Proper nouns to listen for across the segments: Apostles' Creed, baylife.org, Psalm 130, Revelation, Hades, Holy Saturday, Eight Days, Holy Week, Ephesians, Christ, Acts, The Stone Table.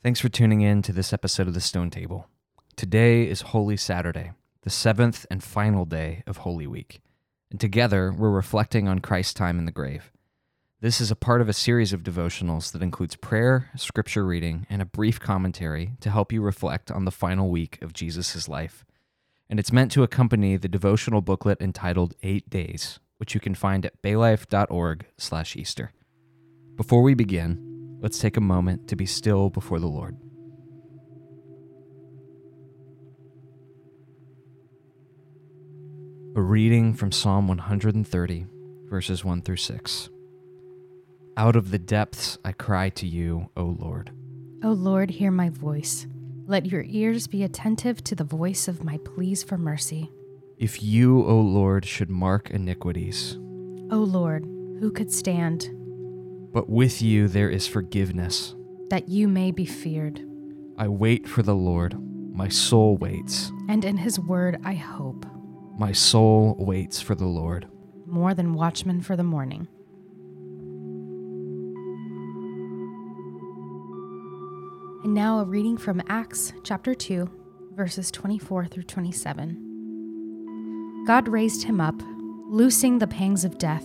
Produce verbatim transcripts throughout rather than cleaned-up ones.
Thanks for tuning in to this episode of The Stone Table. Today is Holy Saturday, the seventh and final day of Holy Week, and together we're reflecting on Christ's time in the grave. This is a part of a series of devotionals that includes prayer, scripture reading, and a brief commentary to help you reflect on the final week of Jesus' life. And it's meant to accompany the devotional booklet entitled Eight Days, which you can find at baylife.org slash Easter. Before we begin, let's take a moment to be still before the Lord. A reading from Psalm one thirty, verses one through six. Out of the depths I cry to you, O Lord. O Lord, hear my voice. Let your ears be attentive to the voice of my pleas for mercy. If you, O Lord, should mark iniquities, O Lord, who could stand? But with you there is forgiveness, that you may be feared. I wait for the Lord, my soul waits. And in his word I hope. My soul waits for the Lord, more than watchmen for the morning. And now a reading from Acts chapter two, verses twenty-four through twenty-seven. God raised him up, loosing the pangs of death,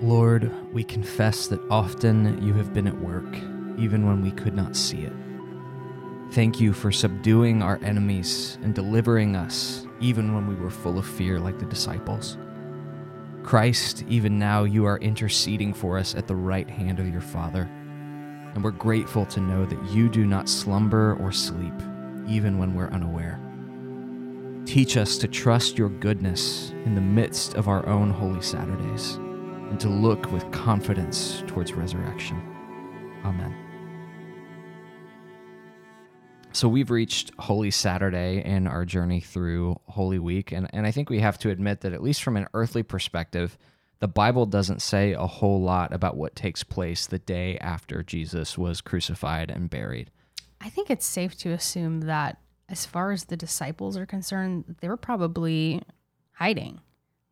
Lord, we confess that often you have been at work, even when we could not see it. Thank you for subduing our enemies and delivering us, even when we were full of fear like the disciples. Christ, even now you are interceding for us at the right hand of your Father, and we're grateful to know that you do not slumber or sleep, even when we're unaware. Teach us to trust your goodness in the midst of our own Holy Saturdays, and to look with confidence towards resurrection. Amen. So we've reached Holy Saturday in our journey through Holy Week, and, and I think we have to admit that at least from an earthly perspective, the Bible doesn't say a whole lot about what takes place the day after Jesus was crucified and buried. I think it's safe to assume that as far as the disciples are concerned, they were probably hiding.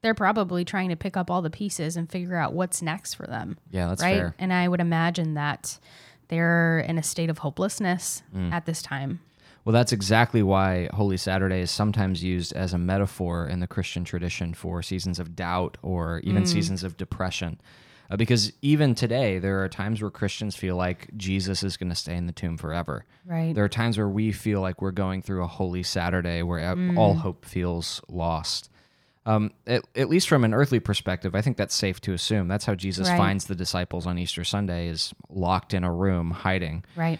They're probably trying to pick up all the pieces and figure out what's next for them. Yeah, that's right? Fair. And I would imagine that they're in a state of hopelessness mm. at this time. Well, that's exactly why Holy Saturday is sometimes used as a metaphor in the Christian tradition for seasons of doubt or even mm. seasons of depression. Uh, because even today, there are times where Christians feel like Jesus is going to stay in the tomb forever. Right. There are times where we feel like we're going through a Holy Saturday where mm. all hope feels lost. Um, at, at least from an earthly perspective, I think that's safe to assume. That's how Jesus right. finds the disciples on Easter Sunday, is locked in a room, hiding. Right.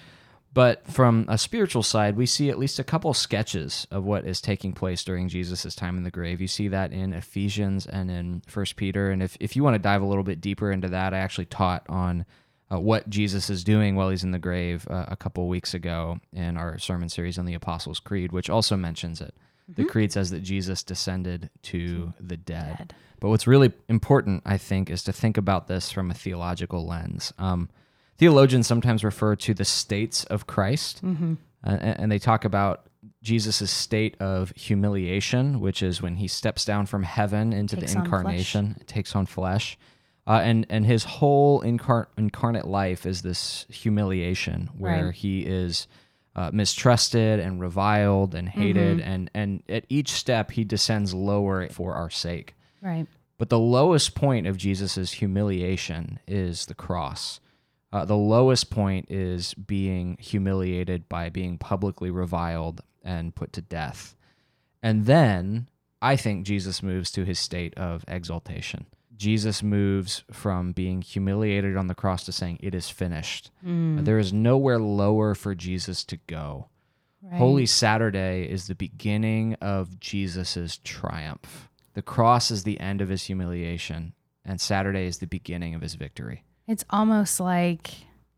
But from a spiritual side, we see at least a couple sketches of what is taking place during Jesus' time in the grave. You see that in Ephesians and in First Peter. And if, if you want to dive a little bit deeper into that, I actually taught on uh, what Jesus is doing while he's in the grave uh, a couple weeks ago in our sermon series on the Apostles' Creed, which also mentions it. The mm-hmm. creed says that Jesus descended to the dead. dead. But what's really important, I think, is to think about this from a theological lens. Um, theologians sometimes refer to the states of Christ, mm-hmm. uh, and they talk about Jesus' state of humiliation, which is when he steps down from heaven into takes the incarnation, it takes on flesh. Uh, and, and his whole incar- incarnate life is this humiliation where right. he is... Uh, mistrusted and reviled and hated, mm-hmm. and and at each step he descends lower for our sake. Right. But the lowest point of Jesus's humiliation is the cross. Uh, the lowest point is being humiliated by being publicly reviled and put to death. And then I think Jesus moves to his state of exaltation. Jesus moves from being humiliated on the cross to saying, it is finished. Mm. There is nowhere lower for Jesus to go. Right. Holy Saturday is the beginning of Jesus's triumph. The cross is the end of his humiliation, and Saturday is the beginning of his victory. It's almost like,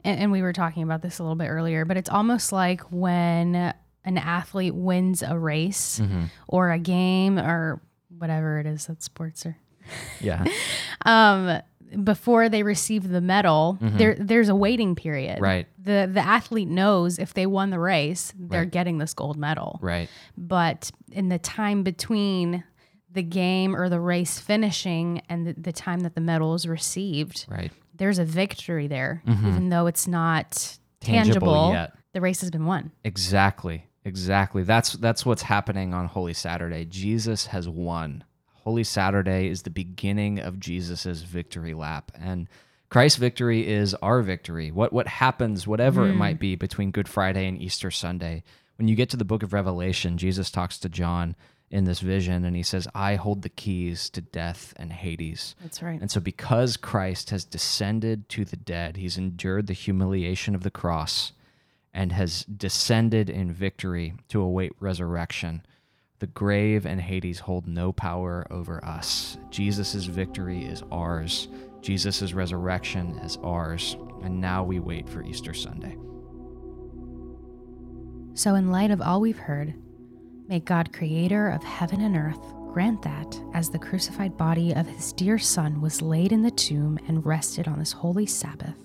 and we were talking about this a little bit earlier, but it's almost like when an athlete wins a race mm-hmm. or a game or whatever it is that sports are. Yeah. um, before they receive the medal, mm-hmm. there there's a waiting period. Right. The the athlete knows if they won the race, they're right. getting this gold medal. Right. But in the time between the game or the race finishing and the, the time that the medal is received, right. there's a victory there, mm-hmm. even though it's not tangible, tangible yet. The race has been won. Exactly. Exactly. That's that's what's happening on Holy Saturday. Jesus has won. Holy Saturday is the beginning of Jesus's victory lap, and Christ's victory is our victory. What what happens, whatever mm. it might be, between Good Friday and Easter Sunday. When you get to the book of Revelation, Jesus talks to John in this vision, and he says, I hold the keys to death and Hades. That's right. And so because Christ has descended to the dead, he's endured the humiliation of the cross and has descended in victory to await resurrection. The grave and Hades hold no power over us. Jesus' victory is ours. Jesus' resurrection is ours. And now we wait for Easter Sunday. So in light of all we've heard, may God, creator of heaven and earth, grant that, as the crucified body of his dear Son was laid in the tomb and rested on this holy Sabbath,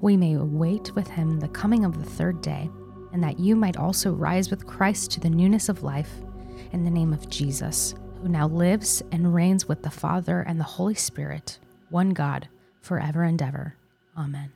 we may await with him the coming of the third day, and that you might also rise with Christ to the newness of life, in the name of Jesus, who now lives and reigns with the Father and the Holy Spirit, one God, forever and ever. Amen.